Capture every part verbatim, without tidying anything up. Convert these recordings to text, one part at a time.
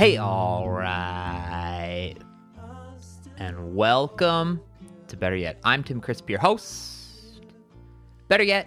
Hey, all right, and welcome to Better Yet. I'm Tim Crisp, your host. Better Yet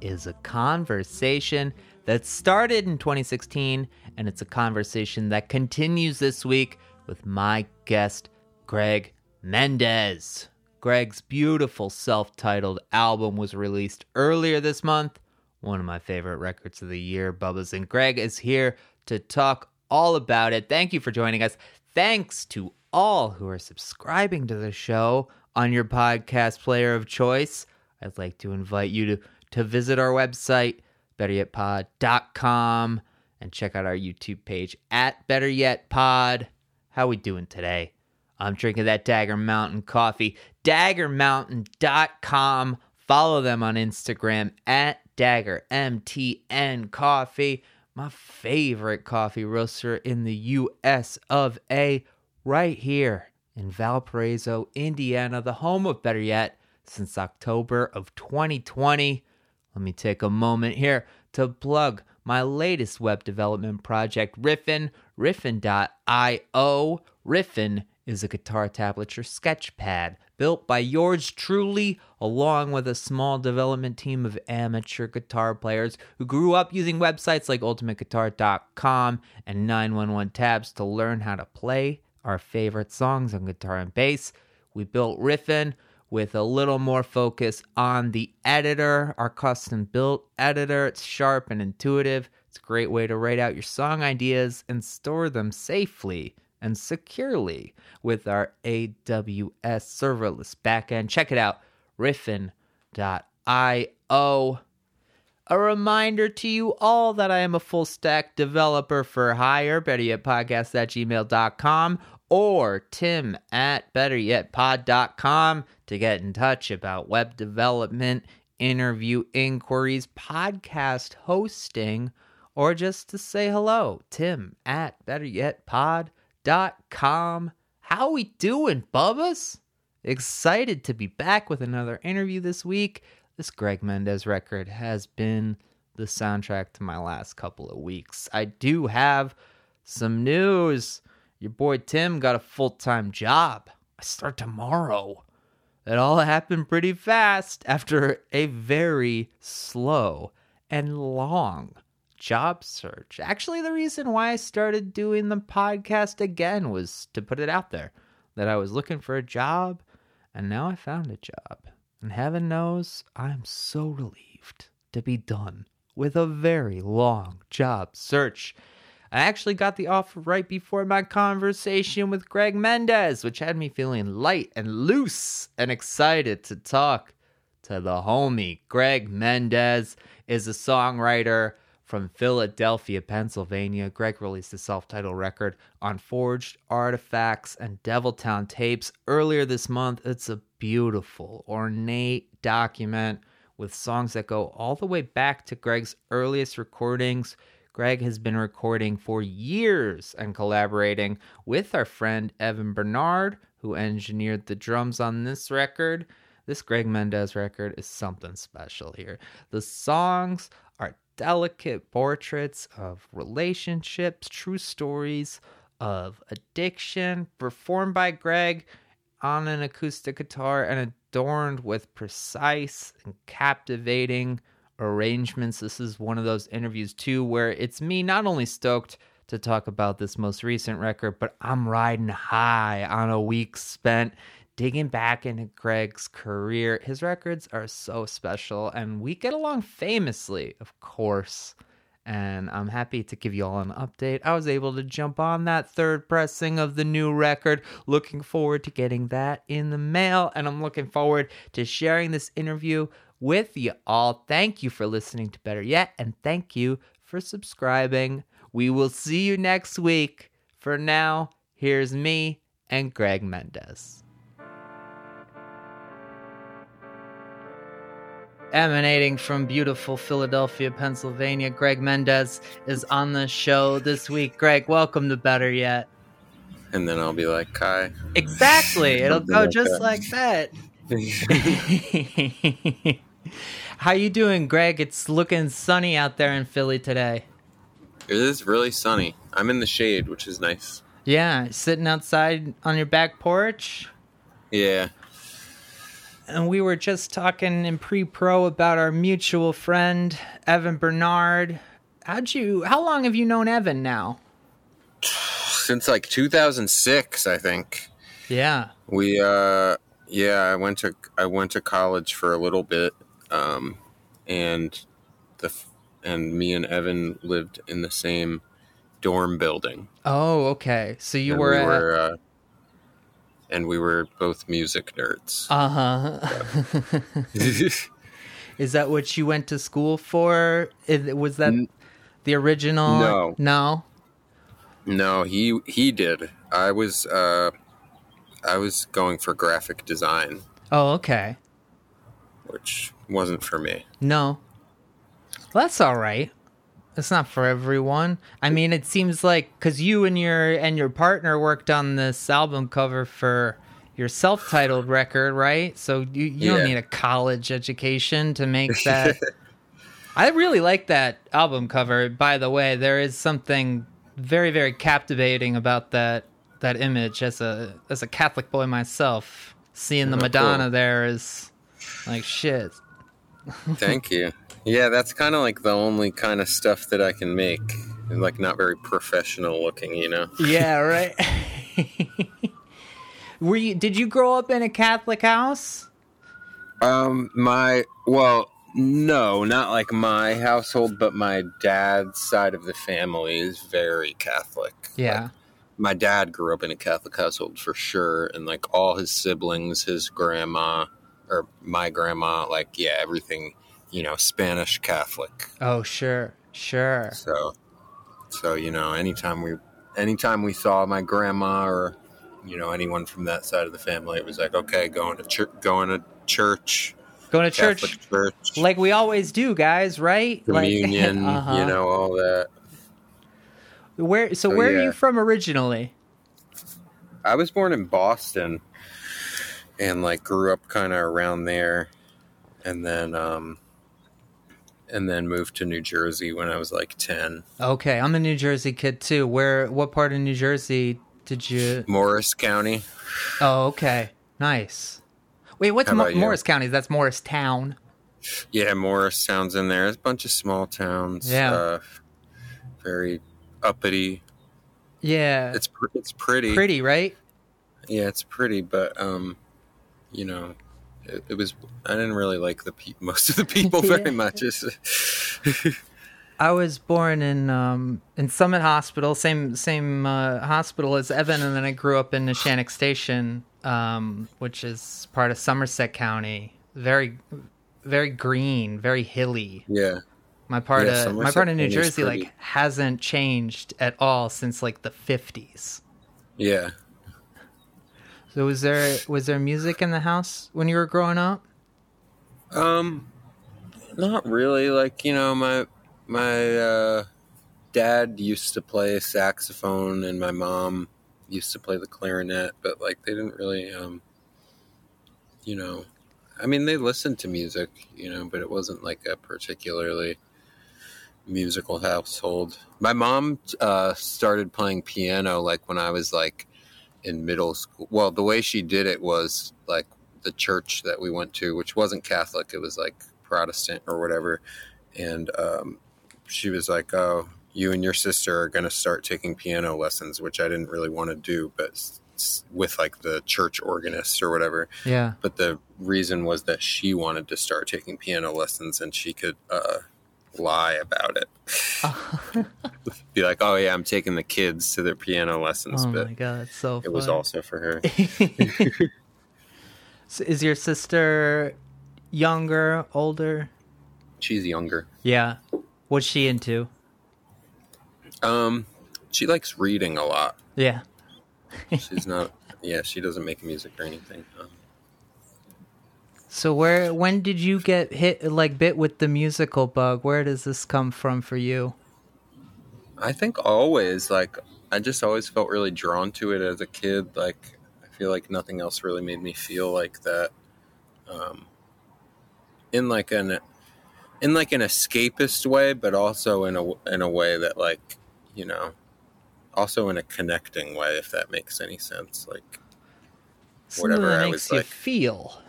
is a conversation that started in twenty sixteen, and it's a conversation that continues this week with my guest, Greg Mendez. Greg's beautiful self-titled album was released earlier this month. One of my favorite records of the year, Bubba's, and Greg is here to talk all about it. Thank you for joining us. Thanks to all who are subscribing to the show on your podcast player of choice. I'd like to invite you to, to visit our website, better yet pod dot com, and check out our YouTube page at Better Yet Pod. How we doing today? I'm drinking that Dagger Mountain coffee. dagger mountain dot com. Follow them on Instagram at Dagger M T N Coffee. My favorite coffee roaster in the U S of A, right here in Valparaiso, Indiana, the home of Better Yet since October of twenty twenty. Let me take a moment here to plug my latest web development project, Riffin, riffin dot io. Riffin is a guitar tablature sketchpad built by yours truly, along with a small development team of amateur guitar players who grew up using websites like ultimate guitar dot com and nine one one tabs to learn how to play our favorite songs on guitar and bass. We built Riffin with a little more focus on the editor, our custom-built editor. It's sharp and intuitive. It's a great way to write out your song ideas and store them safely and securely with our A W S serverless backend. Check it out, riffin dot io. A reminder to you all that I am a full stack developer for hire, better yet podcast at gmail dot com or tim at better yet pod dot com to get in touch about web development, interview inquiries, podcast hosting, or just to say hello, tim at better yet pod dot com. Dot com. How we doing, Bubba's? Excited to be back with another interview this week. This Greg Mendez record has been the soundtrack to my last couple of weeks. I do have some news. Your boy Tim got a full-time job. I start tomorrow. It all happened pretty fast after a very slow and long job search. Actually, the reason why I started doing the podcast again was to put it out there that I was looking for a job, and now I found a job. And heaven knows I'm so relieved to be done with a very long job search. I actually got the offer right before my conversation with Greg Mendez, which had me feeling light and loose and excited to talk to the homie. Greg Mendez is a songwriter from Philadelphia, Pennsylvania. Greg released a self-titled record on Forged Artifacts and Devil Town Tapes earlier this month. It's a beautiful, ornate document with songs that go all the way back to Greg's earliest recordings. Greg has been recording for years and collaborating with our friend Evan Bernard, who engineered the drums on this record. This Greg Mendez record is something special here. The songs are delicate portraits of relationships, true stories of addiction, performed by Greg on an acoustic guitar and adorned with precise and captivating arrangements. This is one of those interviews, too, where it's me not only stoked to talk about this most recent record, but I'm riding high on a week spent digging back into Greg's career. His records are so special, and we get along famously, of course. And I'm happy to give you all an update. I was able to jump on that third pressing of the new record. Looking forward to getting that in the mail, and I'm looking forward to sharing this interview with you all. Thank you for listening to Better Yet, and thank you for subscribing. We will see you next week. For now, here's me and Greg Mendez. Emanating from beautiful Philadelphia, Pennsylvania, Greg Mendez is on the show this week. Greg, welcome to Better Yet. And then I'll be like, Kai. Exactly. It'll go like just that. like that. How you doing, Greg? It's looking sunny out there in Philly today. It is really sunny. I'm in the shade, which is nice. Yeah, sitting outside on your back porch. Yeah. And we were just talking in pre-pro about our mutual friend, Evan Bernard. How'd you, how long have you known Evan now? Since like two thousand six, I think. Yeah. We, uh, yeah, I went to, I went to college for a little bit. Um, and the, and me and Evan lived in the same dorm building. Oh, okay. So you and were, we were at... uh, and we were both music nerds. Uh-huh. Yeah. Is that what you went to school for? Was that the original? No. No? No, he he did. I was uh, I was going for graphic design. Oh, okay. Which wasn't for me. No. Well, that's all right. It's not for everyone. I mean, it seems like because you and your and your partner worked on this album cover for your self-titled record, right? So you, you yeah. don't need a college education to make that. I really like that album cover. By the way, there is something very, very captivating about that that image. As a as a Catholic boy myself, seeing the oh, Madonna cool. there is like shit. Thank you. Yeah, that's kind of like the only kind of stuff that I can make. And like not very professional looking, you know? Yeah, right. Were you? Did you grow up in a Catholic house? Um, my, well, no, not like my household, but my dad's side of the family is very Catholic. Yeah. Like, my dad grew up in a Catholic household for sure. And like all his siblings, his grandma, or my grandma, like, yeah, everything... you know, Spanish Catholic. Oh, sure, sure. So, so you know, anytime we, anytime we saw my grandma or, you know, anyone from that side of the family, it was like, okay, going to church, going to church, going to church. church, like we always do, guys, right? Communion, like, uh-huh. you know, all that. Where? So, so where yeah. are you from originally? I was born in Boston, and like grew up kind of around there, and then. um And then moved to New Jersey when I was like ten. Okay, I'm a New Jersey kid too. Where? What part of New Jersey did you? Morris County. Oh, okay, nice. Wait, what's Mo- Morris County? That's Morristown. Yeah, Morristown's in there. There's a bunch of small towns. Yeah. Uh, very uppity. Yeah. It's pr- it's pretty. Pretty, right? Yeah, it's pretty, but um, you know. It was. I didn't really like the pe- most of the people very yeah. much. I was born in um, in Summit Hospital, same same uh, hospital as Evan, and then I grew up in Neshannock Station, um, which is part of Somerset County. Very, very green, very hilly. Yeah. My part yeah, of Somerset my part of New Jersey like hasn't changed at all since like the fifties. Yeah. So was there was there music in the house when you were growing up? Um, not really. Like, you know, my my uh, dad used to play saxophone and my mom used to play the clarinet, but like they didn't really, um, you know, I mean they listened to music, you know, but it wasn't like a particularly musical household. My mom uh, started playing piano like when I was like. in middle school. Well, the way she did it was like the church that we went to, which wasn't Catholic, it was like Protestant or whatever, and um she was like, oh, you and your sister are going to start taking piano lessons, which I didn't really want to do, but with like the church organist or whatever. Yeah. But the reason was that she wanted to start taking piano lessons and she could uh lie about it. Be like, oh yeah, I'm taking the kids to their piano lessons. Oh, but my God, it's so it fun. Was also for her. So is your sister younger, older? She's younger. Yeah. What's she into? Um, she likes reading a lot. Yeah. She's not. Yeah, she doesn't make music or anything. Um, So where, when did you get hit, like bit with the musical bug? Where does this come from for you? I think always, like, I just always felt really drawn to it as a kid. Like, I feel like nothing else really made me feel like that. Um, in like an, in like an escapist way, but also in a, in a way that like you know, also in a connecting way, if that makes any sense. Like, whatever that I makes was you like, feel.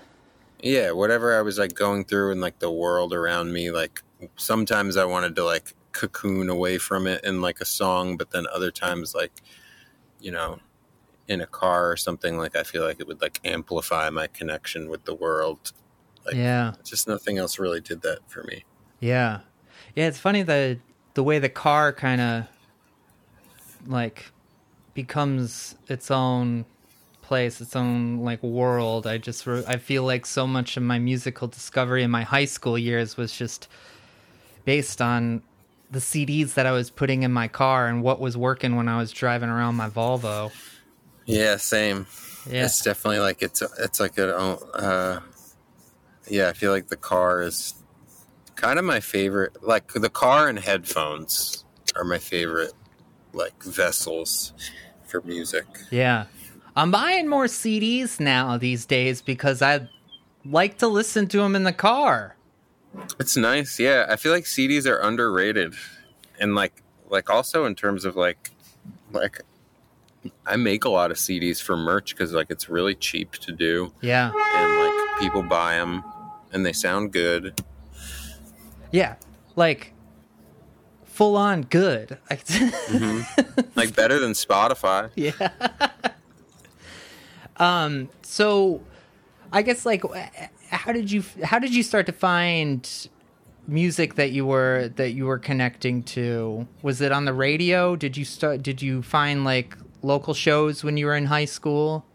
Yeah, whatever I was like going through and like the world around me, like sometimes I wanted to like cocoon away from it in like a song, but then other times, like, you know, in a car or something, like I feel like it would like amplify my connection with the world. Like, yeah, just nothing else really did that for me. Yeah, yeah. It's funny the the way the car kind of like becomes its own place, its own like world. I just re- I feel like so much of my musical discovery in my high school years was just based on the C Ds that I was putting in my car and what was working when I was driving around my Volvo. Yeah, same. Yeah, it's definitely like it's it's like a uh, yeah. I feel like the car is kind of my favorite. Like the car and headphones are my favorite, like, vessels for music. Yeah, I'm buying more C Ds now these days because I like to listen to them in the car. It's nice. Yeah, I feel like C Ds are underrated, and like like also in terms of like like I make a lot of C Ds for merch because like it's really cheap to do. Yeah, and like people buy them and they sound good. Yeah, like full-on good. Mm-hmm. Like better than Spotify. Yeah. um. So, I guess like, how did you how did you start to find music that you were that you were connecting to? Was it on the radio? Did you start? Did you find like local shows when you were in high school?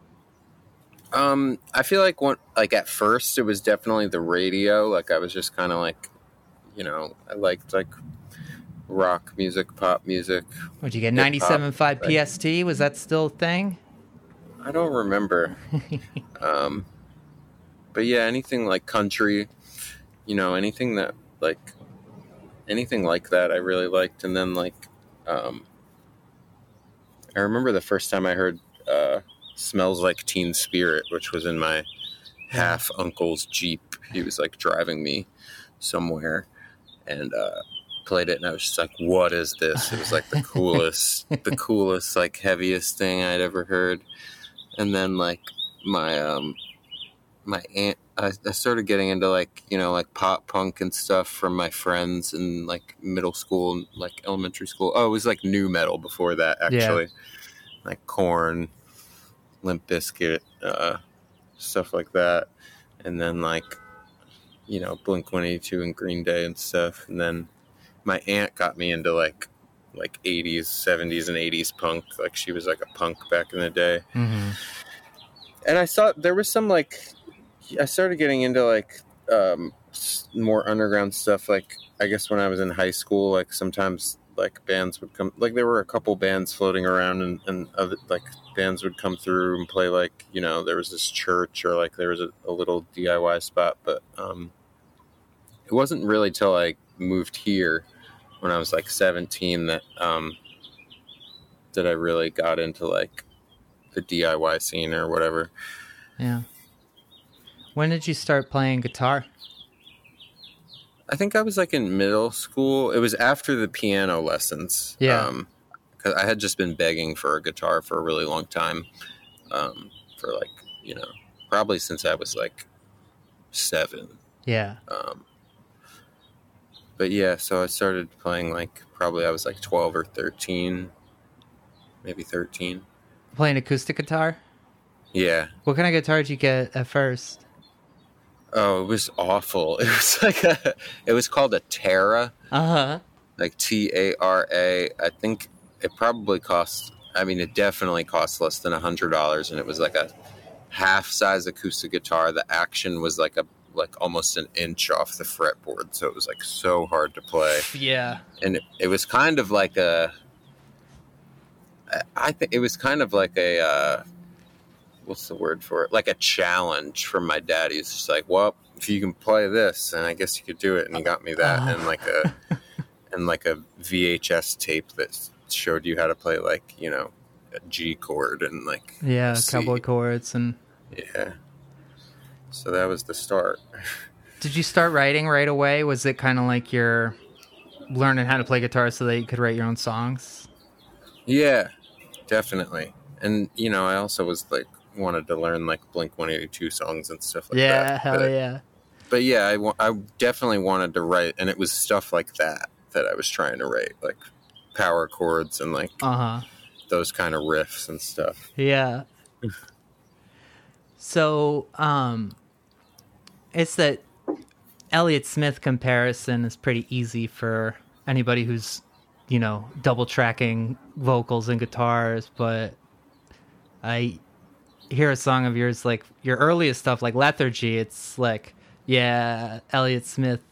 Um. I feel like one like at first it was definitely the radio. Like I was just kind of like, you know, I liked like rock music, pop music. What'd you get? ninety-seven point five P S T? Like, was that still a thing? I don't remember. um, but yeah, anything like country, you know, anything that like, anything like that I really liked. And then like, um, I remember the first time I heard uh, Smells Like Teen Spirit, which was in my half uncle's Jeep. He was like driving me somewhere. And uh, played it, and I was just like, "What is this?" It was like the coolest, the coolest, like heaviest thing I'd ever heard. And then, like my um, my aunt, I, I started getting into like you know like pop punk and stuff from my friends in like middle school, and like elementary school. Oh, it was like nu metal before that, actually. Yeah. Like Korn, Limp Bizkit, uh, stuff like that. And then like, you know, Blink one eighty-two and Green Day and stuff. And then my aunt got me into like like eighties, seventies, and eighties punk. Like she was like a punk back in the day. Mm-hmm. And I saw there was some like I started getting into like um, more underground stuff. Like I guess when I was in high school, like sometimes like bands would come. Like there were a couple bands floating around, and and other, like bands would come through and play. Like, you know, there was this church, or like there was a, a little D I Y spot, but um, it wasn't really till I moved here when I was like seventeen that um that I really got into like the D I Y scene or whatever. Yeah. When did you start playing guitar? I think I was like in middle school. It was after the piano lessons. Yeah. Um, 'cause I had just been begging for a guitar for a really long time. Um, for like, you know, probably since I was like seven. Yeah. Um, but yeah, so I started playing like probably I was like twelve or thirteen, maybe thirteen. Playing acoustic guitar? Yeah. What kind of guitar did you get at first? Oh, it was awful. It was like a, it was called a Tara. Uh-huh. Like T A R A. I think it probably cost, I mean, it definitely cost less than one hundred dollars, and it was like a half-size acoustic guitar. The action was like a like almost an inch off the fretboard, so it was like so hard to play. Yeah. And it, it was kind of like a I think it was kind of like a uh what's the word for it, like a challenge from my dad. He's just like, well, if you can play this, and I guess you could do it. And he got me that, uh. and like a and like a V H S tape that showed you how to play like, you know, a G chord and like, yeah, C. A couple of chords. And yeah, so that was the start. Did you start writing right away? Was it kind of like you're learning how to play guitar so that you could write your own songs? Yeah, definitely. And, you know, I also was like, wanted to learn like Blink one eighty-two songs and stuff like yeah, that. Yeah, hell but, yeah. But yeah, I, wa- I definitely wanted to write, and it was stuff like that that I was trying to write, like power chords and like uh-huh. those kind of riffs and stuff. Yeah. So, um, it's that Elliott Smith comparison is pretty easy for anybody who's, you know, double tracking vocals and guitars, but I hear a song of yours, like your earliest stuff, like Lethargy, it's like, yeah, Elliott Smith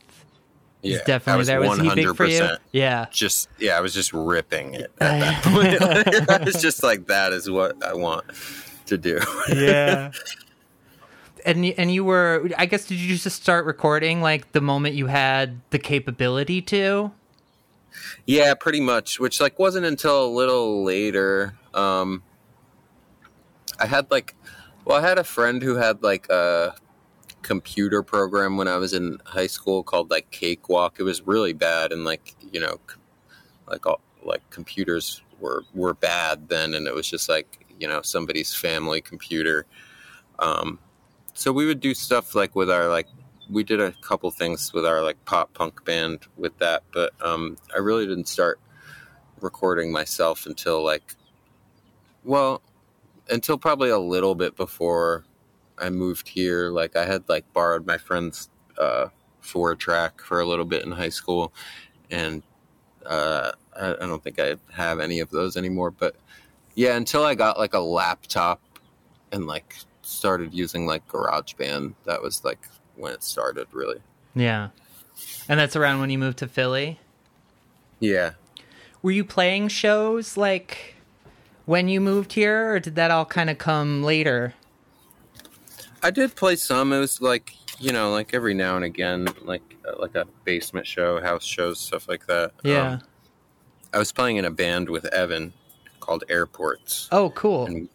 is yeah, definitely was there. Was he big for you? Yeah. Just, yeah, I was just ripping it at that point. Like, I was just like, that is what I want to do. Yeah. And and you were, I guess, did you just start recording like the moment you had the capability to? Yeah, pretty much, which like wasn't until a little later. Um, I had like, well, I had a friend who had like a computer program when I was in high school called like Cakewalk. It was really bad, and like, you know, like all, like computers were were bad then, and it was just like, you know, somebody's family computer. Um, so we would do stuff like with our like, we did a couple things with our like pop punk band with that, but um, I really didn't start recording myself until like, well, until probably a little bit before I moved here. Like I had like borrowed my friend's uh, four track for a little bit in high school, and uh, I, I don't think I have any of those anymore. But yeah, until I got like a laptop and like started using like GarageBand, that was like when it started, really. Yeah. And that's around when you moved to Philly? Yeah. Were you playing shows like when you moved here, or did that all kind of come later? I did play some. It was like, you know, like every now and again, like like a basement show, house shows, stuff like that. Yeah. Um, I was playing in a band with Evan called Airports. Oh, cool. And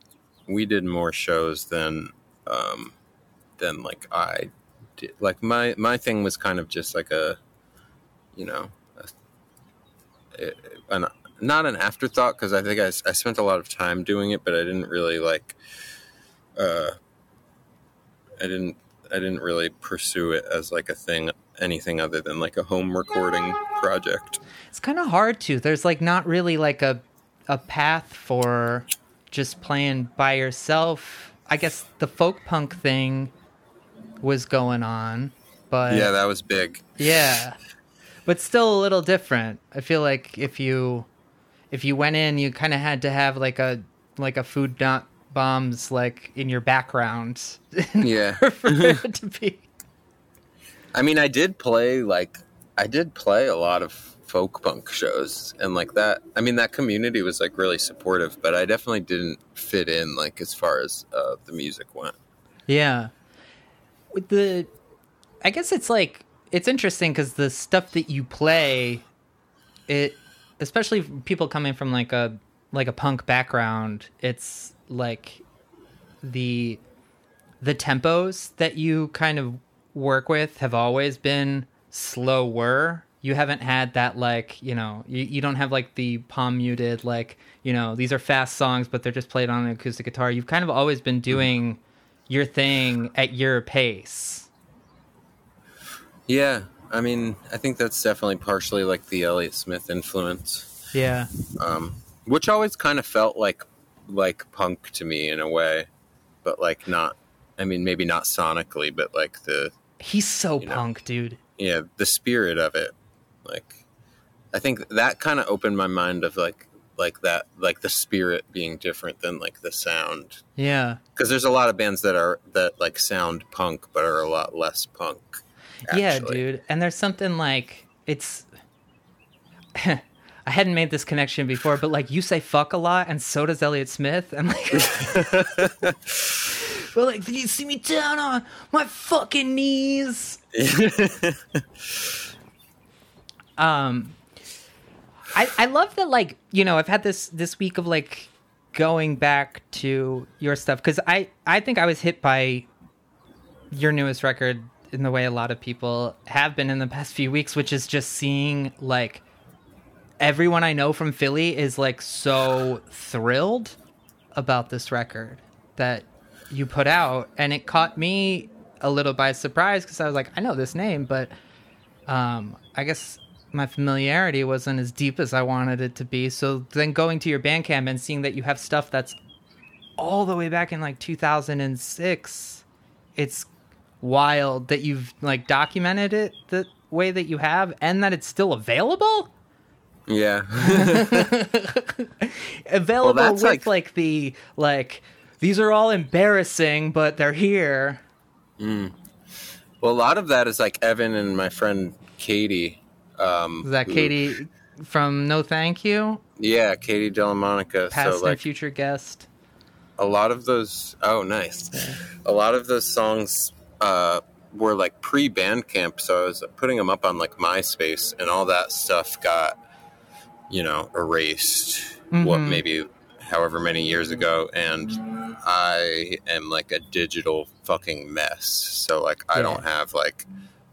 we did more shows than um, than like I did. Like my my thing was kind of just like a, you know, a, an, not an afterthought, because I think I, I spent a lot of time doing it, but I didn't really like. Uh, I didn't I didn't really pursue it as like a thing, anything other than like a home recording project. It's kind of hard to. There's like not really like a a path for just playing by yourself. I guess the folk punk thing was going on, but yeah, that was big. Yeah. But still a little different. I feel like if you if you went in, you kind of had to have like a like a Food Not Bombs like in your background. Yeah. For it to be. I mean, I did play like I did play a lot of folk punk shows, and like that, I mean, that community was like really supportive, but I definitely didn't fit in like as far as uh, the music went. Yeah. With the I guess it's like it's interesting because the stuff that you play, it especially people coming from like a like a punk background, it's like the the tempos that you kind of work with have always been slower. You haven't had that, like, you know, you, you don't have like the palm muted, like, you know, these are fast songs, but they're just played on an acoustic guitar. You've kind of always been doing your thing at your pace. Yeah. I mean, I think that's definitely partially like the Elliott Smith influence. Yeah. Um, which always kind of felt like, like punk to me in a way, but like not, I mean, maybe not sonically, but like the, he's so punk, know, dude. Yeah. The spirit of it. Like, I think that kind of opened my mind of like, like that, like the spirit being different than like the sound. Yeah. Because there's a lot of bands that are, that like sound punk, but are a lot less punk. Actually. Yeah, dude. And there's something like, it's, I hadn't made this connection before, but like you say fuck a lot, and so does Elliott Smith. And like, well, like, did you see me down on my fucking knees? Um, I, I love that, like, you know, I've had this, this week of like going back to your stuff. Cause I, I think I was hit by your newest record in the way a lot of people have been in the past few weeks, which is just seeing like everyone I know from Philly is like so thrilled about this record that you put out, and it caught me a little by surprise because I was like, I know this name, but um, I guess my familiarity wasn't as deep as I wanted it to be. So then going to your Bandcamp and seeing that you have stuff that's all the way back in like two thousand six, it's wild that you've like documented it the way that you have and that it's still available. Yeah. Available well, with like... like the like these are all embarrassing, but they're here. Mm. Well, a lot of that is like Evan and my friend Katie. Um, is that who... Katie from No Thank You? Yeah, Katie Delamonica. Past so, like, and future guest. A lot of those. Oh, nice. A lot of those songs uh, were like pre-Bandcamp, so I was putting them up on like MySpace, and all that stuff got, you know, erased. Mm-hmm. What maybe however many years ago, and I am like a digital fucking mess. So like I yeah. don't have like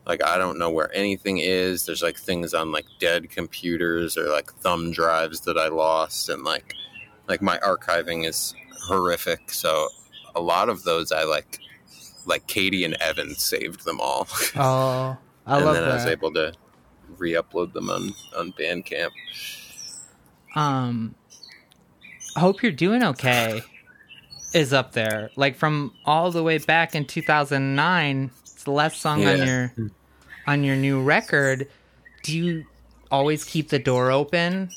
like I don't know where anything is. There's like things on like dead computers or like thumb drives that I lost, and like like my archiving is horrific. So a lot of those I like like Katie and Evan saved them all. Oh, I and love that. And then I was able to re-upload them on on Bandcamp. Um, Hope You're Doing Okay is up there. Like from all the way back in two thousand nine, it's the last song yeah. on your on your new record. Do you always keep the door open?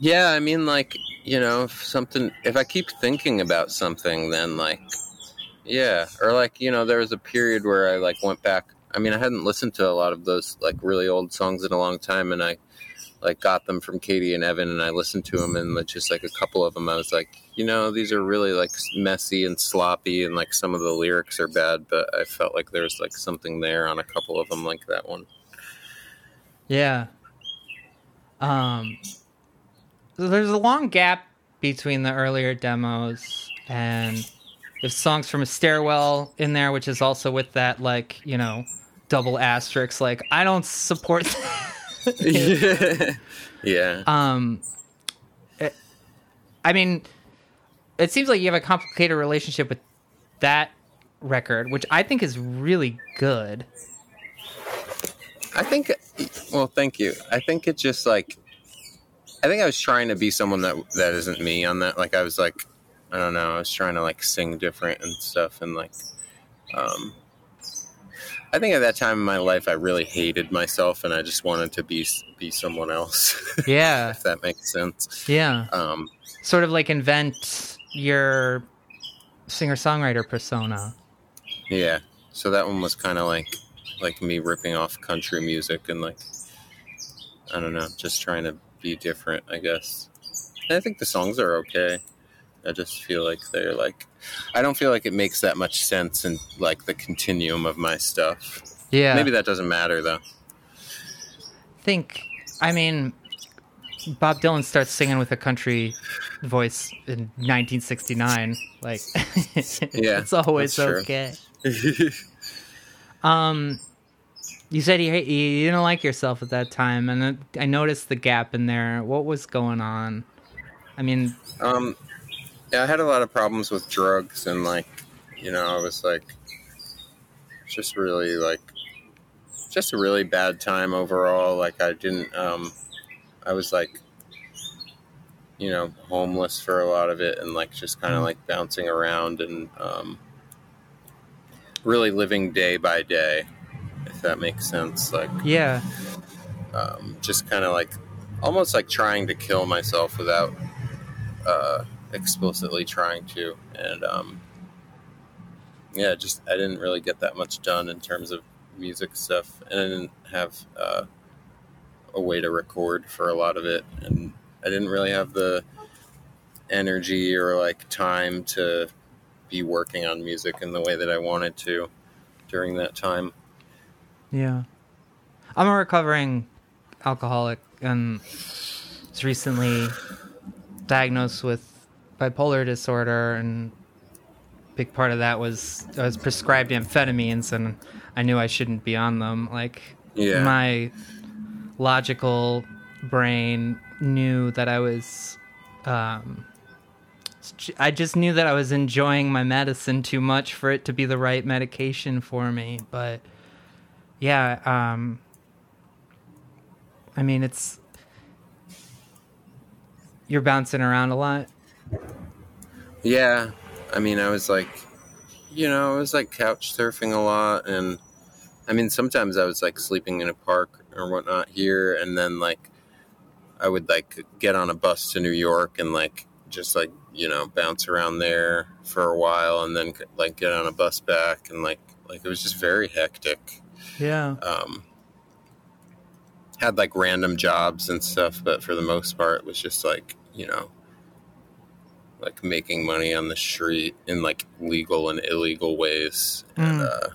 Yeah, I mean, like, you know, if something, if I keep thinking about something, then like, yeah, or like, you know, there was a period where I like went back. I mean, I hadn't listened to a lot of those like really old songs in a long time, and I like got them from Katie and Evan, and I listened to them, and just like a couple of them, I was like, you know, these are really like messy and sloppy, and like some of the lyrics are bad, but I felt like there was like something there on a couple of them, like that one. Yeah. Um, there's a long gap between the earlier demos, and there's songs from A Stairwell in there, which is also with that, like, you know, double asterisk, like, I don't support that. yeah. yeah. Um, it, I mean, it seems like you have a complicated relationship with that record, which I think is really good. I think, well, thank you. I think it just, like, I think I was trying to be someone that that isn't me on that. Like, I was, like, I don't know, I was trying to, like, sing different and stuff, and, like, um... I think at that time in my life, I really hated myself, and I just wanted to be be someone else. Yeah. If that makes sense. Yeah. Um, sort of like invent your singer-songwriter persona. Yeah. So that one was kind of like like me ripping off country music and, like, I don't know, just trying to be different, I guess. And I think the songs are okay. I just feel like they're like, I don't feel like it makes that much sense in like the continuum of my stuff. Yeah. Maybe that doesn't matter though. I think, I mean, Bob Dylan starts singing with a country voice in nineteen sixty-nine. Like, yeah, it's always okay. um, you said you, you didn't like yourself at that time. And I noticed the gap in there. What was going on? I mean, um, yeah, I had a lot of problems with drugs, and, like, you know, I was, like, just really, like, just a really bad time overall. Like, I didn't, um, I was, like, you know, homeless for a lot of it, and, like, just kind of, like, bouncing around and um, really living day by day, if that makes sense. Like, yeah. Um, just kind of, like, almost, like, trying to kill myself without, uh, explicitly trying to, and um yeah just I didn't really get that much done in terms of music stuff, and I didn't have uh a way to record for a lot of it, and I didn't really have the energy or like time to be working on music in the way that I wanted to during that time. Yeah. I'm a recovering alcoholic, and was recently diagnosed with bipolar disorder, and a big part of that was I was prescribed amphetamines, and I knew I shouldn't be on them. Like, yeah. my logical brain knew that I was, um, I just knew that I was enjoying my medicine too much for it to be the right medication for me. But yeah, um, I mean, it's, you're bouncing around a lot. Yeah. I mean, I was like, you know, I was like couch surfing a lot. And I mean, sometimes I was like sleeping in a park or whatnot here. And then like, I would like get on a bus to New York and like, just like, you know, bounce around there for a while and then like get on a bus back. And like, like it was just very hectic. Yeah. Um, had like random jobs and stuff, but for the most part it was just like, you know, like making money on the street in like legal and illegal ways. Mm. And uh,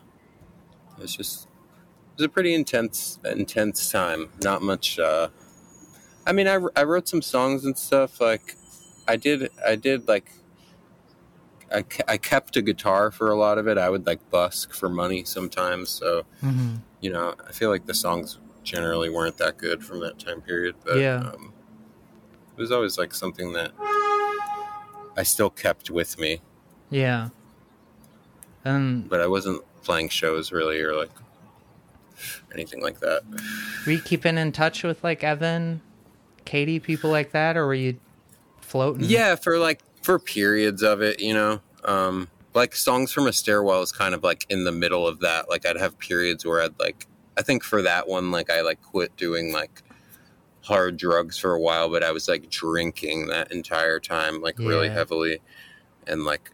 it was just, it was a pretty intense, intense time. Not much. Uh, I mean, I, I wrote some songs and stuff. Like I did, I did like, I, I kept a guitar for a lot of it. I would like busk for money sometimes. So, mm-hmm. you know, I feel like the songs generally weren't that good from that time period, but yeah. um, it was always like something that I still kept with me. Yeah. Um, but I wasn't playing shows really or like anything like that. Were you keeping in touch with like Evan, Katie, people like that, or were you floating? Yeah, for like for periods of it, you know. Um, like Songs from a Stairwell is kind of like in the middle of that. Like I'd have periods where I'd like, I think for that one, like I like quit doing like hard drugs for a while, but I was like drinking that entire time, like yeah. really heavily. And like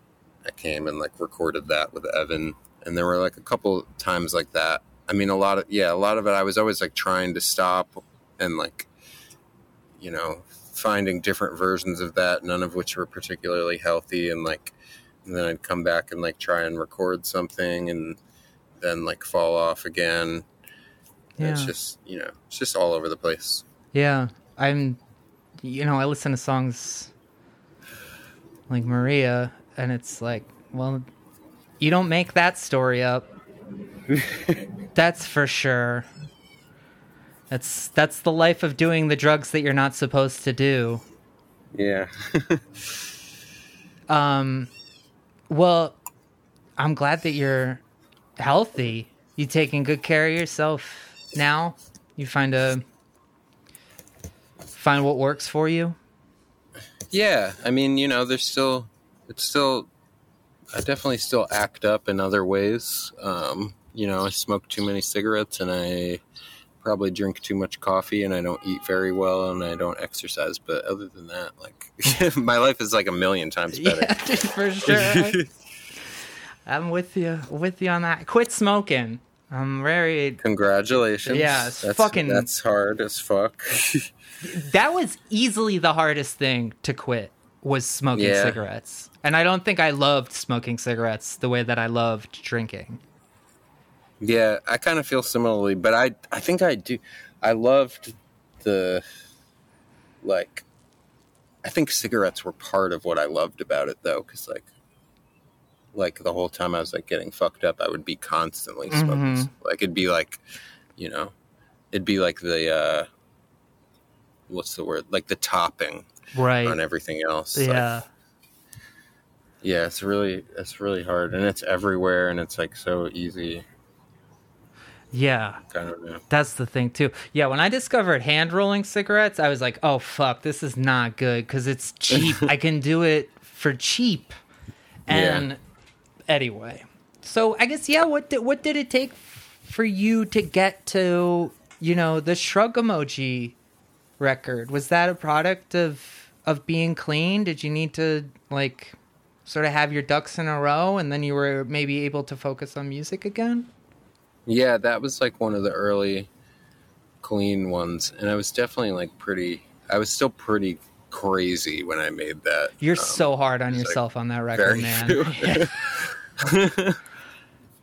I came and like recorded that with Evan. And there were like a couple times like that. I mean, a lot of, yeah, a lot of it, I was always like trying to stop and like, you know, finding different versions of that, none of which were particularly healthy. And like, and then I'd come back and like try and record something and then like fall off again. Yeah. It's just, you know, it's just all over the place. Yeah. I'm, you know, I listen to songs like Maria and it's like, well, you don't make that story up. That's for sure. That's, that's the life of doing the drugs that you're not supposed to do. Yeah. um, well, I'm glad that you're healthy. You taking good care of yourself. Now you find a find what works for you. Yeah, I mean, you know, there's still it's still I definitely still act up in other ways. Um, you know, I smoke too many cigarettes and I probably drink too much coffee and I don't eat very well and I don't exercise, but other than that, like my life is like a million times better. Yeah, for sure. I'm with you, with you on that. Quit smoking. I'm very... Congratulations. Yeah, it's that's, fucking... That's hard as fuck. That was easily the hardest thing to quit, was smoking yeah. cigarettes. And I don't think I loved smoking cigarettes the way that I loved drinking. Yeah, I kind of feel similarly, but I, I think I do... I loved the, like... I think cigarettes were part of what I loved about it, though, because, like, like the whole time I was like getting fucked up, I would be constantly smoking. Mm-hmm. Like it'd be like, you know, it'd be like the, uh, what's the word? Like the topping right. on everything else. Yeah. Like, yeah. It's really, it's really hard and it's everywhere and it's like so easy. Yeah. I don't know. That's the thing too. Yeah. When I discovered hand rolling cigarettes, I was like, oh fuck, this is not good. 'Cause it's cheap. I can do it for cheap. And yeah. Anyway, so I guess, yeah, what did, what did it take for you to get to, you know, the Shrug Emoji record? Was that a product of, of being clean? Did you need to, like, sort of have your ducks in a row and then you were maybe able to focus on music again? Yeah, that was, like, one of the early clean ones. And I was definitely, like, pretty, I was still pretty crazy when I made that. You're um, so hard on yourself like, on that record, man. Yeah.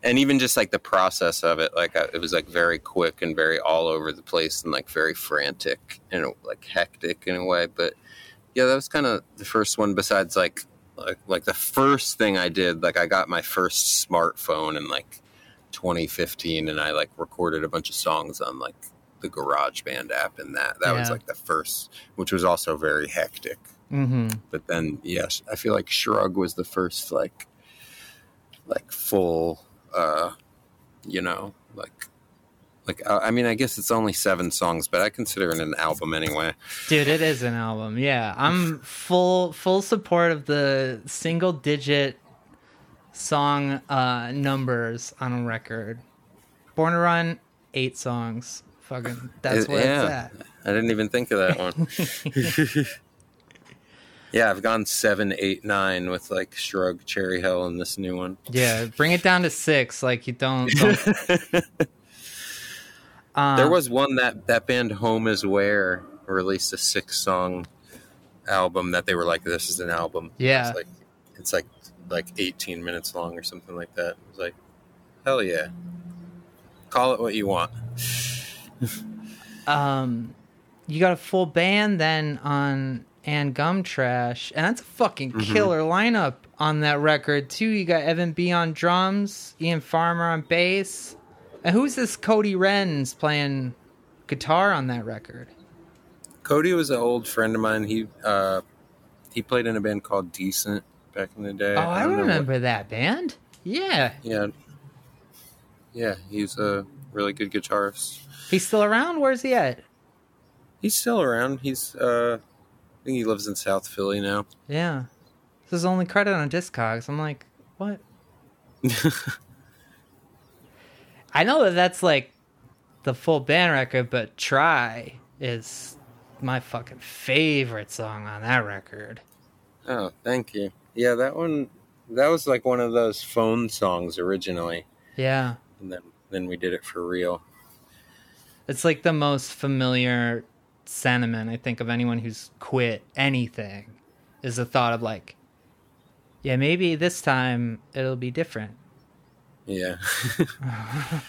And even just like the process of it, like I, it was like very quick and very all over the place and like very frantic and like hectic in a way. But yeah, that was kind of the first one besides like, like, like the first thing I did, like I got my first smartphone in like twenty fifteen and I like recorded a bunch of songs on like the GarageBand app and that. That yeah. was like the first, which was also very hectic. Mm-hmm. But then, yes, I feel like Shrug was the first, like, like full, uh, you know, like, like I mean, I guess it's only seven songs, but I consider it an album anyway. Dude, it is an album. Yeah, I'm full full support of the single digit song uh, numbers on a record. Born to Run, eight songs. Fucking, that's where yeah. it's at. I didn't even think of that one. Yeah, I've gone seven, eight, nine with like Shrug, Cherry Hill, and this new one. Yeah, bring it down to six. Like you don't. don't... um, there was one that that band Home Is Where released a six song album that they were like, "This is an album." Yeah, it's like it's like like eighteen minutes long or something like that. It was like, hell yeah, call it what you want. um, you got a full band then on. And Gum Trash, and that's a fucking killer mm-hmm. lineup on that record too. You got Evan B on drums, Ian Farmer on bass, and who's this Cody Wren's playing guitar on that record? Cody was an old friend of mine. He uh, he played in a band called Decent back in the day. Oh, I, I remember what... that band. Yeah, yeah, yeah. He's a really good guitarist. He's still around. Where's he at? He's still around. He's. Uh... I think he lives in South Philly now. Yeah. This is only credit on Discogs. I'm like, what? I know that that's like the full band record, but Try is my fucking favorite song on that record. Oh, thank you. Yeah, that one, that was like one of those phone songs originally. Yeah. And then, then we did it for real. It's like the most familiar sentiment I think of anyone who's quit anything is the thought of like, yeah, maybe this time it'll be different. Yeah. It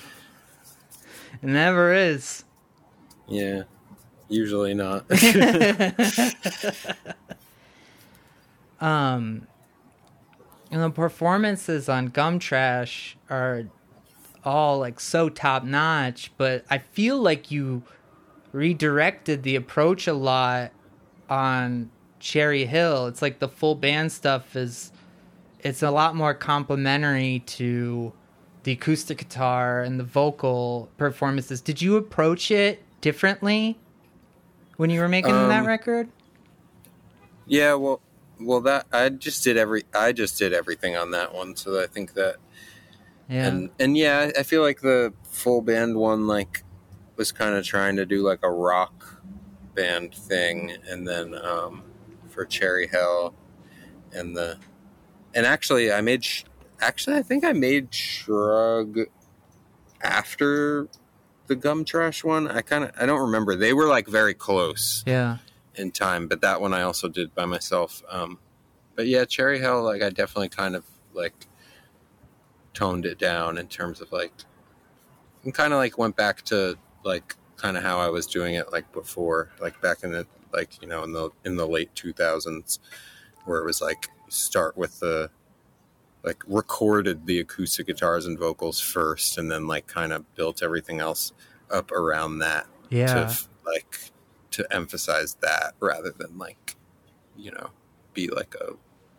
never is. Yeah, usually not. um and the performances on Gum Trash are all like so top notch, but I feel like you redirected the approach a lot on Cherry Hill. It's like the full band stuff is, it's a lot more complimentary to the acoustic guitar and the vocal performances. Did you approach it differently when you were making um, that record? Yeah, well, well, that I just did every, I just did everything on that one. So I think that, yeah, and, and yeah, I feel like the full band one, like, was kind of trying to do like a rock band thing, and then um, for Cherry Hill, and the and actually I made sh- actually I think I made Shrug after the Gum Trash one. I kind of I don't remember. They were like very close, yeah, in time. But that one I also did by myself. Um, but yeah, Cherry Hill, like I definitely kind of like toned it down in terms of like, and kind of like went back to like kind of how I was doing it like before, like back in the, like, you know, in the, in the late two thousands, where it was like, start with the, like recorded the acoustic guitars and vocals first, and then like kind of built everything else up around that. Yeah. To f- like, to emphasize that rather than like, you know, be like a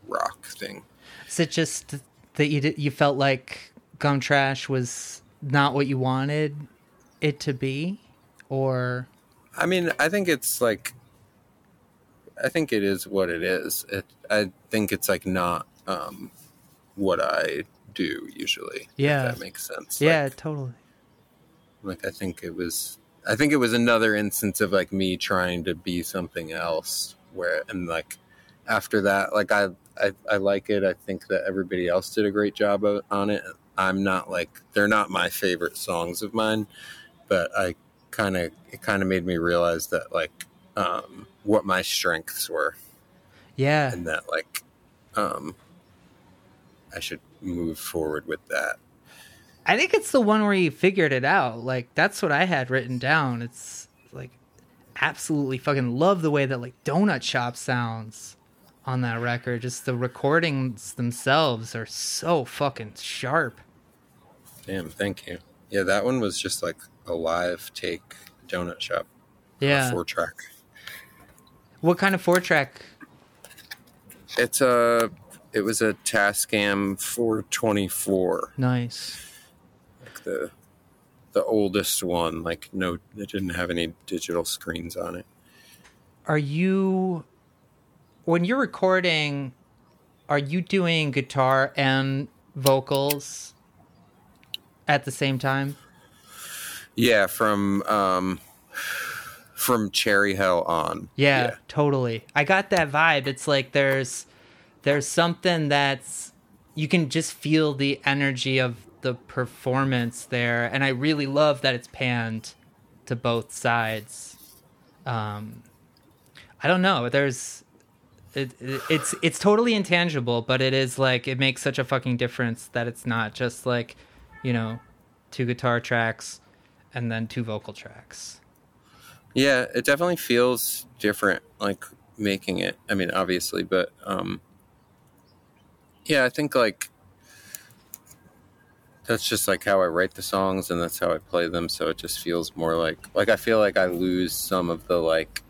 rock thing. Is it just that you did, you felt like Gum Trash was not what you wanted it to be? Or I mean, I think it's like, I think it is what it is. It, I think it's like not um, what I do usually. Yeah, if that makes sense. Yeah, like, totally. Like I think it was, I think it was another instance of like me trying to be something else. Where and like after that, like I, I, I like it. I think that everybody else did a great job of, on it. I'm not like, they're not my favorite songs of mine. But I kind of, it kind of made me realize that like um, what my strengths were, yeah, and that like um, I should move forward with that. I think it's the one where you figured it out. Like that's what I had written down. It's like absolutely fucking love the way that like Donut Shop sounds on that record. Just the recordings themselves are so fucking sharp. Damn, thank you. Yeah, that one was just like a live take donut shop. Yeah. Four track. What kind of four track? It's a. It was a Tascam four twenty-four. Nice. Like the the oldest one. Like no, it didn't have any digital screens on it. Are you, when you're recording, are you doing guitar and vocals at the same time? Yeah, from um, from Cherry Hell on. Yeah, yeah, totally. I got that vibe. It's like there's there's something that's, you can just feel the energy of the performance there, and I really love that it's panned to both sides. Um, I don't know. There's it, it, it's it's totally intangible, but it is like it makes such a fucking difference that it's not just like, you know, two guitar tracks and then two vocal tracks. Yeah, it definitely feels different, like making it. I mean, obviously, but um, yeah, I think like that's just like how I write the songs and that's how I play them. So it just feels more like like I feel like I lose some of the like,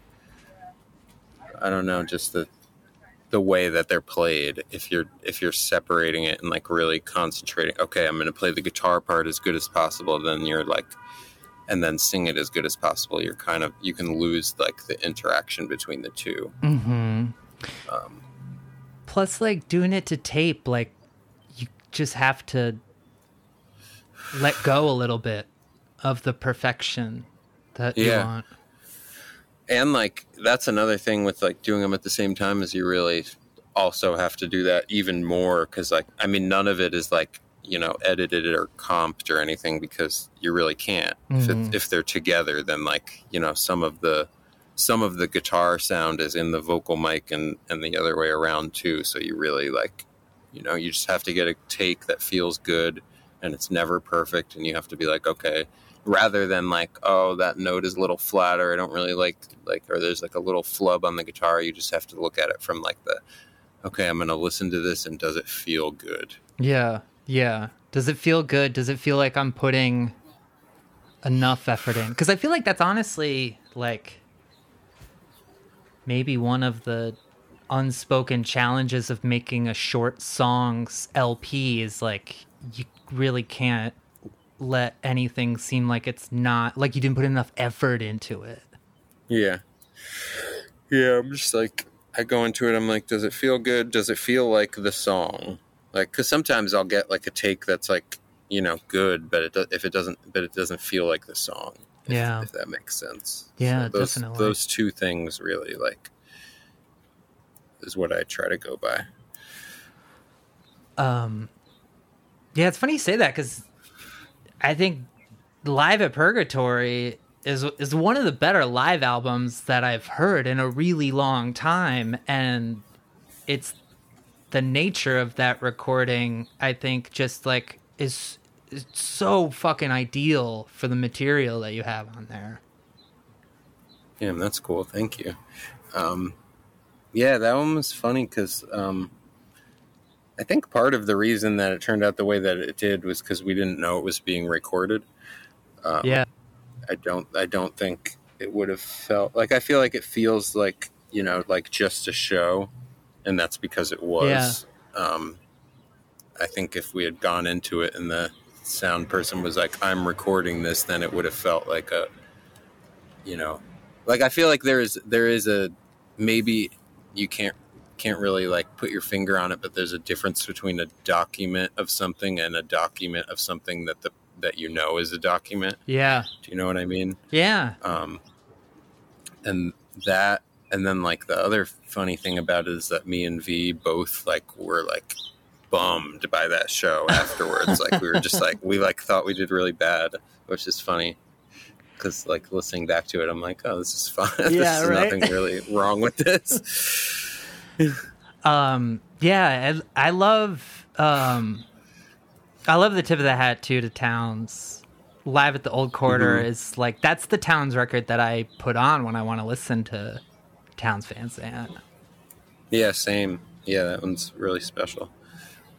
I don't know, just the the way that they're played. If you're if you're separating it and like really concentrating, okay, I'm going to play the guitar part as good as possible. Then you're like, and then sing it as good as possible. You're kind of, you can lose like the interaction between the two. Mm-hmm. Um, Plus, like doing it to tape, like you just have to let go a little bit of the perfection that yeah. you want. And like that's another thing with like doing them at the same time is you really also have to do that even more because like I mean none of it is like, you know, edited or comped or anything because you really can't. Mm-hmm. If it, if they're together, then like, you know, some of the some of the guitar sound is in the vocal mic and and the other way around too. So you really like, you know, you just have to get a take that feels good and it's never perfect and you have to be like, okay. Rather than like, oh, that note is a little flat, or I don't really like, like, or there's like a little flub on the guitar. You just have to look at it from like the, okay, I'm going to listen to this and does it feel good? Yeah, yeah. Does it feel good? Does it feel like I'm putting enough effort in? Because I feel like that's honestly like maybe one of the unspoken challenges of making a short song's L P is like you really can't let anything seem like it's not like you didn't put enough effort into it. Yeah. Yeah. I'm just like, I go into it. I'm like, does it feel good? Does it feel like the song? Like, cause sometimes I'll get like a take that's like, you know, good, but it do- if it doesn't, but it doesn't feel like the song. If, yeah. If that makes sense. Yeah. So those, definitely. Those two things really like is what I try to go by. Um, yeah, it's funny you say that. Cause I think Live at Purgatory is is one of the better live albums that I've heard in a really long time. And it's the nature of that recording, I think, just like is, is so fucking ideal for the material that you have on there. Yeah, that's cool. Thank you. Um, yeah, that one was funny because... Um, I think part of the reason that it turned out the way that it did was because we didn't know it was being recorded. Um, yeah, I don't. I don't think it would have felt like. I feel like it feels like, you know, like just a show, and that's because it was. Yeah. Um, I think if we had gone into it and the sound person was like, "I'm recording this," then it would have felt like a, you know, like I feel like there is there is a maybe you can't. can't really like put your finger on it, but there's a difference between a document of something and a document of something that the that you know is a document. Yeah. Do you know what I mean? Yeah. Um and that and then like the other funny thing about it is that me and V both like were like bummed by that show afterwards. Like we were just like we like thought we did really bad, which is funny. Because like listening back to it I'm like, oh, this is fun. Yeah, there's right? nothing really wrong with this. um yeah I, I love um I love the tip of the hat too to Towns. Live at the Old Quarter mm-hmm. is like that's the Towns record that I put on when I want to listen to Towns fans. And yeah, same. Yeah, that one's really special.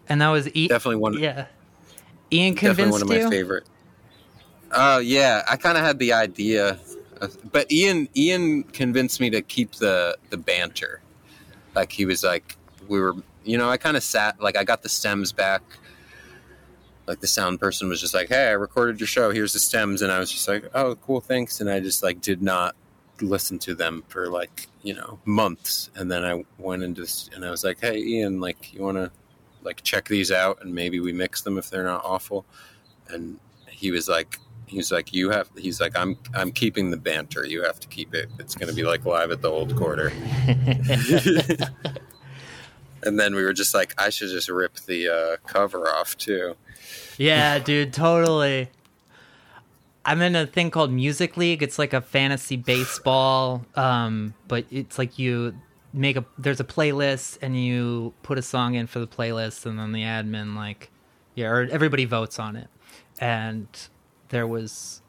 And that was e- definitely one yeah Ian convinced definitely one of my you? favorite. Oh uh, yeah I kind of had the idea But Ian Ian convinced me to keep the, the banter. Like, he was like, we were, you know, I kind of sat, like, I got the stems back. Like, the sound person was just like, hey, I recorded your show. Here's the stems. And I was just like, oh, cool, thanks. And I just, like, did not listen to them for, like, you know, months. And then I went into, and I was like, hey, Ian, like, you want to, like, check these out? And maybe we mix them if they're not awful. And he was like, he's like, you have, he's like, I'm, I'm keeping the banter. You have to keep it. It's going to be like Live at the Old Quarter. And then we were just like, I should just rip the uh, cover off too. Yeah, dude, totally. I'm in a thing called Music League. It's like a fantasy baseball, um, but it's like you make a, there's a playlist and you put a song in for the playlist, and then the admin, like, yeah, or everybody votes on it. And there was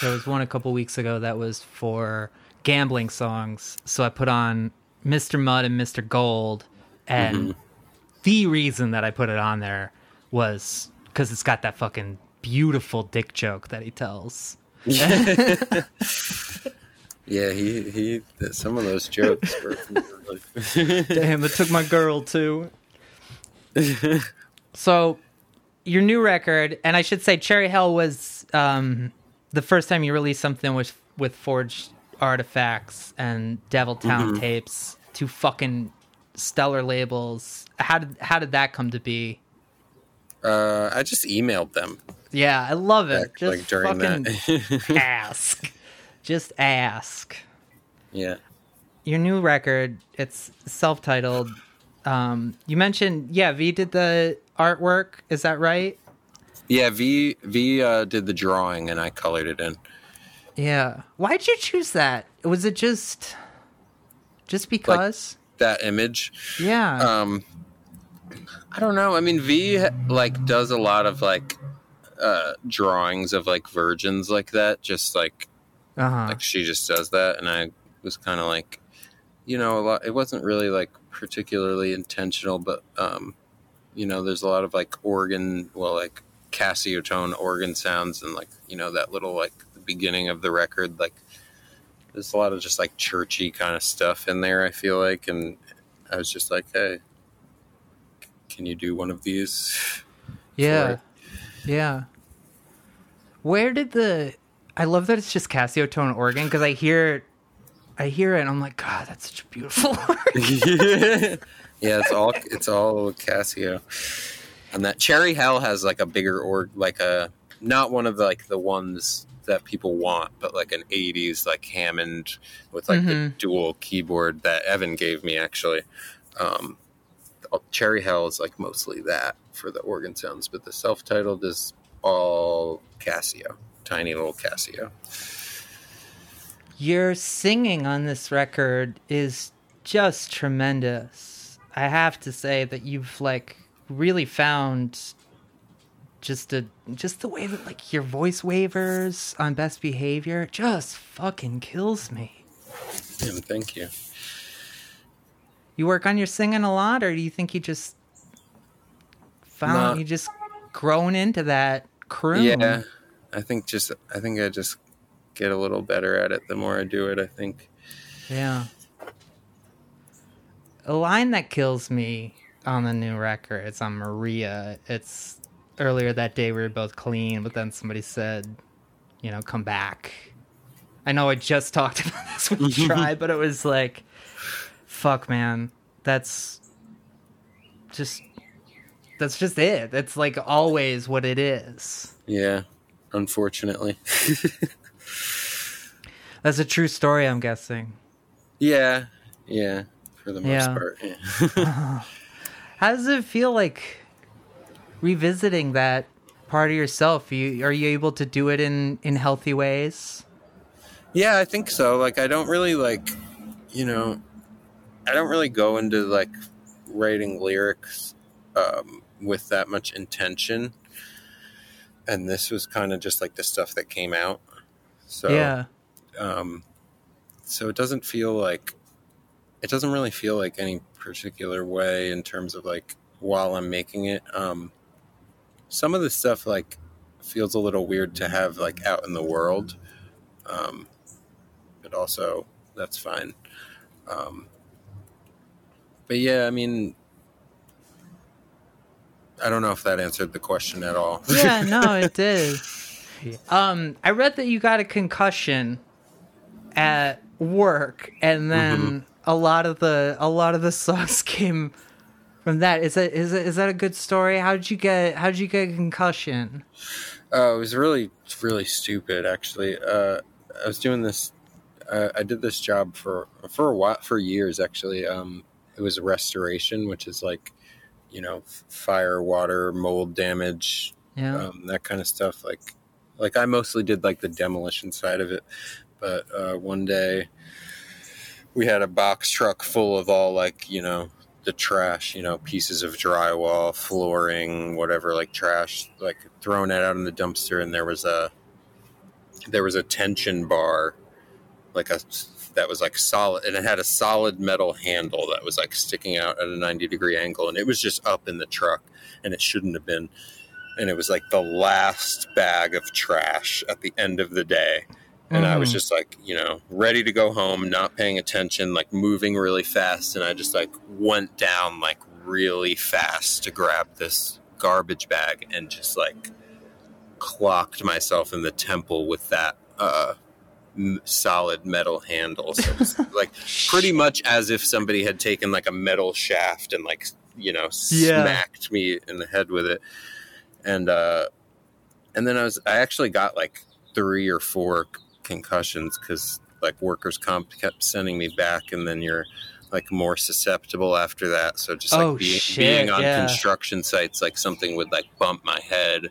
there was one a couple weeks ago that was for gambling songs. So I put on Mister Mudd and Mister Gold, and mm-hmm. the reason that I put it on there was because it's got that fucking beautiful dick joke that he tells. Yeah, yeah he he. Some of those jokes were like... Damn, it took my girl too. So. Your new record, and I should say Cherry Hell was um, the first time you released something with, with Forged Artifacts and Devil Town mm-hmm. Tapes, two fucking stellar labels. How did how did that come to be? Uh, I just emailed them. Yeah, I love it. Back, just like during fucking that. ask. Just ask. Yeah. Your new record, it's self-titled. Um, you mentioned, yeah, V did the artwork, is that right? Yeah, V V uh, did the drawing and I colored it in. Yeah. Why'd you choose that? Was it just just because? Like, that image? Yeah. Um, I don't know. I mean, V like does a lot of like uh, drawings of like virgins like that. Just like, uh-huh. like she just does that, and I was kind of like, you know, a lot, it wasn't really like particularly intentional, but um you know, there's a lot of like organ, well, like Casio tone organ sounds, and like, you know, that little like the beginning of the record, like there's a lot of just like churchy kind of stuff in there, I feel like. And I was just like, hey, can you do one of these? Yeah. Yeah. Where did the, I love that it's just Casio tone organ, because I hear I hear it and I'm like, God, that's such a beautiful organ. Yeah, it's all it's all Casio, and that Cherry Hell has like a bigger org, like a not one of the, like the ones that people want, but like an eighties like Hammond with like mm-hmm. the dual keyboard that Evan gave me actually. Um, Cherry Hell is like mostly that for the organ sounds, but the self-titled is all Casio, tiny little Casio. Your singing on this record is just tremendous. I have to say that you've like really found just a just the way that like your voice wavers on Best Behavior just fucking kills me. Yeah, thank you. You work on your singing a lot, or do you think you just found Not, you just grown into that croon? Yeah, I think just I think I just get a little better at it the more I do it. I think. Yeah. A line that kills me on the new record, it's on Maria. It's earlier that day we were both clean, but then somebody said, you know, come back. I know I just talked about this when you tried, but it was like, fuck, man. That's just, that's just it. It's like always what it is. Yeah, unfortunately. That's a true story, I'm guessing. Yeah, yeah. For the most yeah. part. Yeah. uh, how does it feel like revisiting that part of yourself? You, are you able to do it in, in healthy ways? Yeah, I think so. Like, I don't really like, you know, I don't really go into like writing lyrics um, with that much intention. And this was kind of just like the stuff that came out. So, yeah. Um, so it doesn't feel like, it doesn't really feel like any particular way in terms of like while I'm making it. Um, some of the stuff like feels a little weird to have like out in the world. Um, it also, that's fine. Um, but yeah, I mean, I don't know if that answered the question at all. Yeah, no, it did. Um, I read that you got a concussion at work, and then mm-hmm. a lot of the a lot of the songs came from that. Is that is that, is that a good story? How did you get how did you get a concussion? Uh, it was really really stupid, actually. Uh, I was doing this. Uh, I did this job for for a while, for years actually. Um, it was restoration, which is like, you know, fire, water, mold damage, yeah. um, that kind of stuff. Like, like I mostly did like the demolition side of it. But uh, one day we had a box truck full of all like, you know, the trash, you know, pieces of drywall, flooring, whatever, like trash, like throwing it out in the dumpster. And there was a, there was a tension bar, like a, that was like solid, and it had a solid metal handle that was like sticking out at a ninety degree angle, and it was just up in the truck, and it shouldn't have been. And it was like the last bag of trash at the end of the day. And mm. I was just like, you know, ready to go home, not paying attention, like moving really fast. And I just like went down like really fast to grab this garbage bag and just like clocked myself in the temple with that, uh, solid metal handle. So it was like pretty much as if somebody had taken like a metal shaft and like, you know, yeah. smacked me in the head with it. And, uh, and then I was, I actually got like three or four concussions because like workers' comp kept sending me back, and then you're like more susceptible after that. So just like oh, be, shit, being on yeah. construction sites, like something would like bump my head,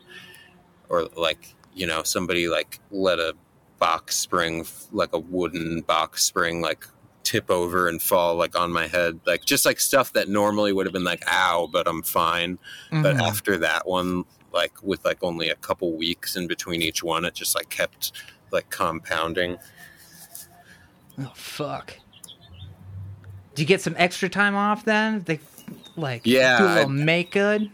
or like, you know, somebody like let a box spring, like a wooden box spring, like tip over and fall like on my head, like just like stuff that normally would have been like ow, but I'm fine. Mm-hmm. But after that one, like with like only a couple weeks in between each one, it just like kept like compounding. Oh fuck. Do you get some extra time off then? They like yeah, do a little I, make good?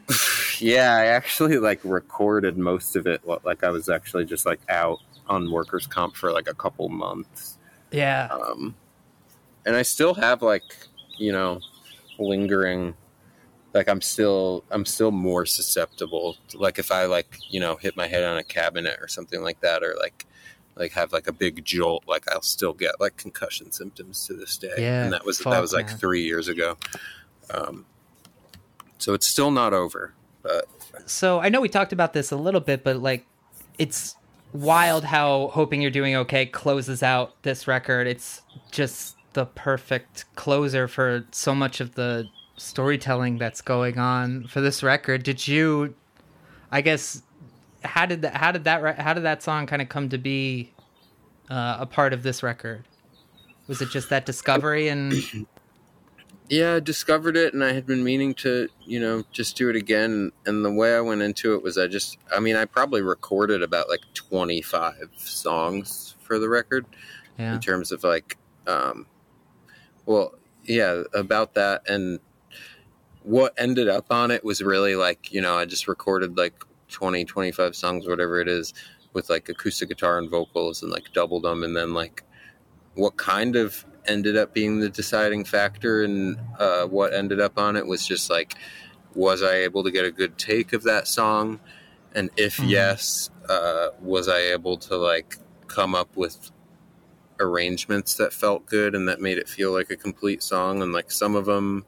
Yeah, I actually like recorded most of it. Like I was actually just like out on workers' comp for like a couple months. Yeah. Um, and I still have like, you know, lingering, like I'm still, I'm still more susceptible. Like if I like, you know, hit my head on a cabinet or something like that, or like, like have like a big jolt, like I'll still get like concussion symptoms to this day. Yeah, and that was, fuck, that was like man. three years ago. Um, so it's still not over, but. So I know we talked about this a little bit, but like it's wild how Hoping You're Doing Okay closes out this record. It's just the perfect closer for so much of the storytelling that's going on for this record. Did you, I guess, how did that, how did that, how did that song kind of come to be uh, a part of this record? Was it just that discovery? And yeah, I discovered it, and I had been meaning to, you know, just do it again. And the way I went into it was I just, I mean, I probably recorded about like twenty-five songs for the record yeah. in terms of like, um, well, yeah, about that. And what ended up on it was really like, you know, I just recorded like twenty, twenty-five songs, whatever it is, with like acoustic guitar and vocals, and like doubled them. And then like what kind of ended up being the deciding factor and uh, what ended up on it was just like, was I able to get a good take of that song? And if mm-hmm. yes, uh, was I able to like come up with arrangements that felt good and that made it feel like a complete song? And like some of them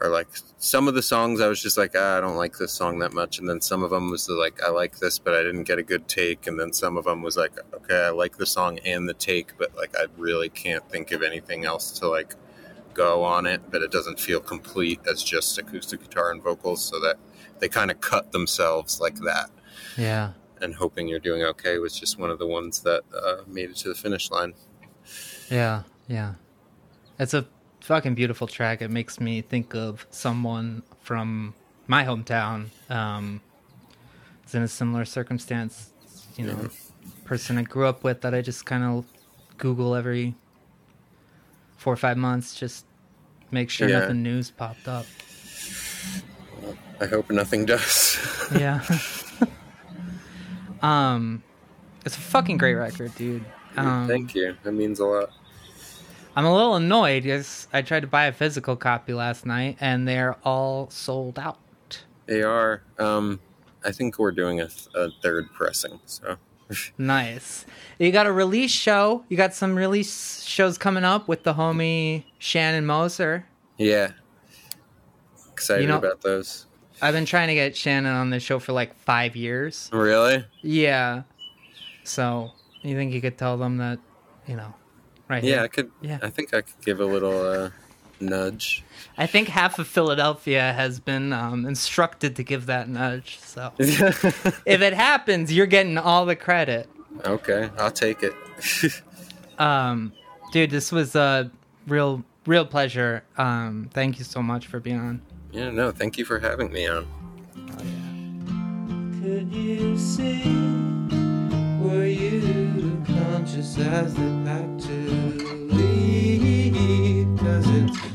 are like, some of the songs I was just like, ah, I don't like this song that much. And then some of them was the, like, I like this, but I didn't get a good take. And then some of them was like, okay, I like the song and the take, but like, I really can't think of anything else to like go on it, but it doesn't feel complete as just acoustic guitar and vocals. So that they kind of cut themselves like that. Yeah. And Hoping You're Doing Okay was just one of the ones that uh, made it to the finish line. Yeah. Yeah. It's a fucking beautiful track. It makes me think of someone from my hometown. Um, it's in a similar circumstance, you know, yeah. person I grew up with that I just kind of Google every four or five months, just make sure yeah. nothing new's popped up. I hope nothing does. yeah. um, it's a fucking great record, dude. Um, Thank you. That means a lot. I'm a little annoyed because I tried to buy a physical copy last night, and they're all sold out. They are. Um, I think we're doing a, th- a third pressing, so... Nice. You got a release show. You got some release shows coming up with the homie Shannon Moser. Yeah. Excited you know, about those. I've been trying to get Shannon on the show for like five years. Really? Yeah. So you think you could tell them that, you know, right? Yeah, here. I could. Yeah. I think I could give a little uh, nudge. I think half of Philadelphia has been um, instructed to give that nudge. So if it happens, you're getting all the credit. Okay, I'll take it. um, dude, this was a real, real pleasure. Um, thank you so much for being on. Yeah, no, thank you for having me on. Oh, yeah. Could you sing? Were you conscious as the path to leave? Because it's